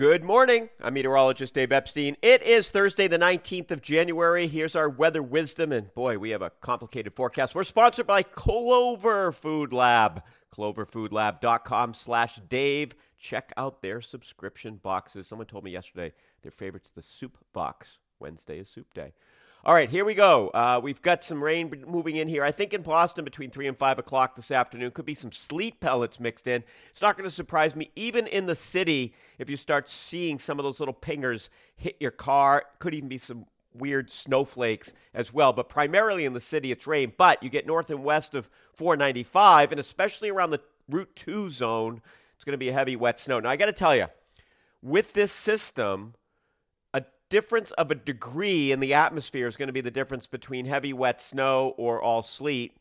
Good morning. I'm meteorologist Dave Epstein. It is Thursday, the 19th of January. Here's our weather wisdom, and boy, we have a complicated forecast. We're sponsored by Clover Food Lab, cloverfoodlab.com/Dave. Check out their subscription boxes. Someone told me yesterday their favorite's the soup box. Wednesday is soup day. All right, here we go. We've got some rain moving in here. I think in Boston between 3 and 5 o'clock this afternoon. Could be some sleet pellets mixed in. It's not going to surprise me, even in the city, if you start seeing some of those little pingers hit your car. Could even be some weird snowflakes as well. But primarily in the city, it's rain. But you get north and west of 495, and especially around the Route 2 zone, it's going to be heavy, wet snow. Now, I got to tell you, with this system, difference of a degree in the atmosphere is going to be the difference between heavy, wet snow or all sleet.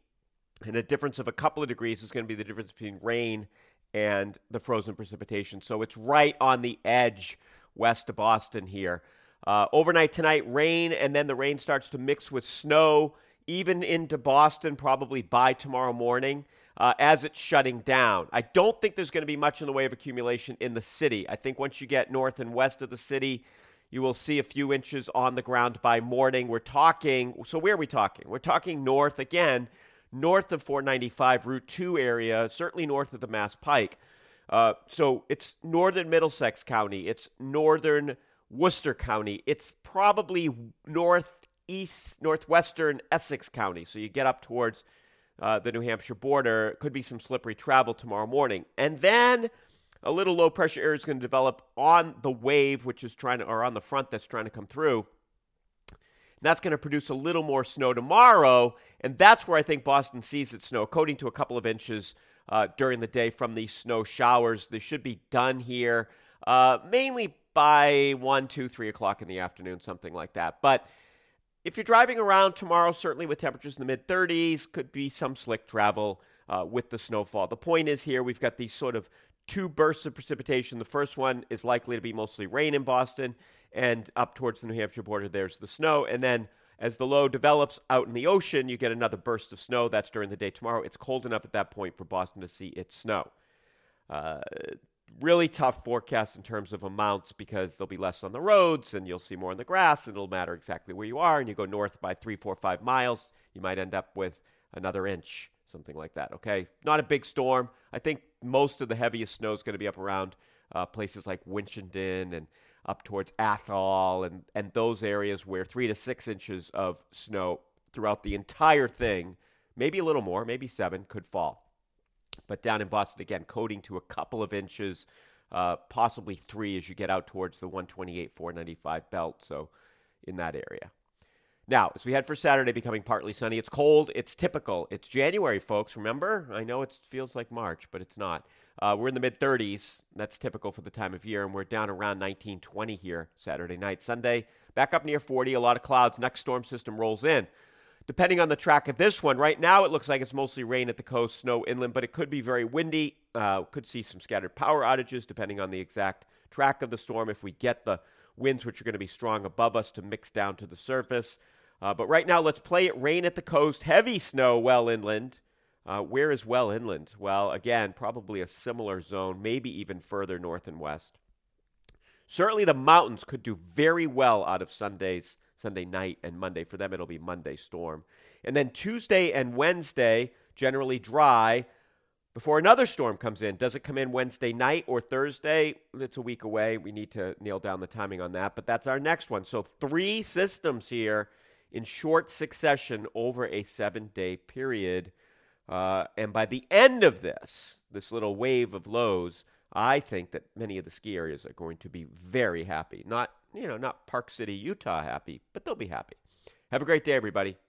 And a difference of a couple of degrees is going to be the difference between rain and the frozen precipitation. So it's right on the edge west of Boston here. Overnight tonight, rain, and then the rain starts to mix with snow, even into Boston probably by tomorrow morning as it's shutting down. I don't think there's going to be much in the way of accumulation in the city. I think once you get north and west of the city, you will see a few inches on the ground by morning. So where are we talking? We're talking north again, north of 495, Route 2 area, certainly north of the Mass Pike. So it's northern Middlesex County. It's northern Worcester County. It's probably northwestern Essex County. So you get up towards the New Hampshire border. Could be some slippery travel tomorrow morning. And then a little low pressure area is going to develop on the wave, which is on the front that's trying to come through. And that's going to produce a little more snow tomorrow. And that's where I think Boston sees its snow, coating to a couple of inches during the day from these snow showers. They should be done here mainly by 1, 2, 3 o'clock in the afternoon, something like that. But if you're driving around tomorrow, certainly with temperatures in the mid-30s, could be some slick travel with the snowfall. The point is here, we've got these sort of two bursts of precipitation. The first one is likely to be mostly rain in Boston, and up towards the New Hampshire border, there's the snow. And then as the low develops out in the ocean, you get another burst of snow. That's during the day tomorrow. It's cold enough at that point for Boston to see its snow. Really tough forecast in terms of amounts because there'll be less on the roads and you'll see more on the grass, and it'll matter exactly where you are. And you go north by 3, 4, 5 miles, you might end up with another inch, something like that, okay? Not a big storm. I think most of the heaviest snow is going to be up around places like Winchendon and up towards Athol and those areas where 3 to 6 inches of snow throughout the entire thing, maybe a little more, maybe 7, could fall. But down in Boston, again, coating to a couple of inches, possibly 3 as you get out towards the 128, 495 belt, so in that area. Now, as we head for Saturday, becoming partly sunny. It's cold. It's typical. It's January, folks. Remember? I know it feels like March, but it's not. We're in the mid-30s. That's typical for the time of year, and we're down around 19, 20 here Saturday night. Sunday, back up near 40, a lot of clouds. Next storm system rolls in. Depending on the track of this one, right now it looks like it's mostly rain at the coast, snow inland, but it could be very windy. Could see some scattered power outages depending on the exact track of the storm if we get the winds, which are going to be strong above us, to mix down to the surface. But right now, let's play it. Rain at the coast, heavy snow well inland. Where is well inland? Well, again, probably a similar zone, maybe even further north and west. Certainly the mountains could do very well out of Sunday night and Monday. For them, it'll be Monday storm. And then Tuesday and Wednesday, generally dry, before another storm comes in. Does it come in Wednesday night or Thursday? It's a week away. We need to nail down the timing on that, but that's our next one. So 3 systems here in short succession over a 7-day period. And by the end of this little wave of lows, I think that many of the ski areas are going to be very happy. Not Park City, Utah happy, but they'll be happy. Have a great day, everybody.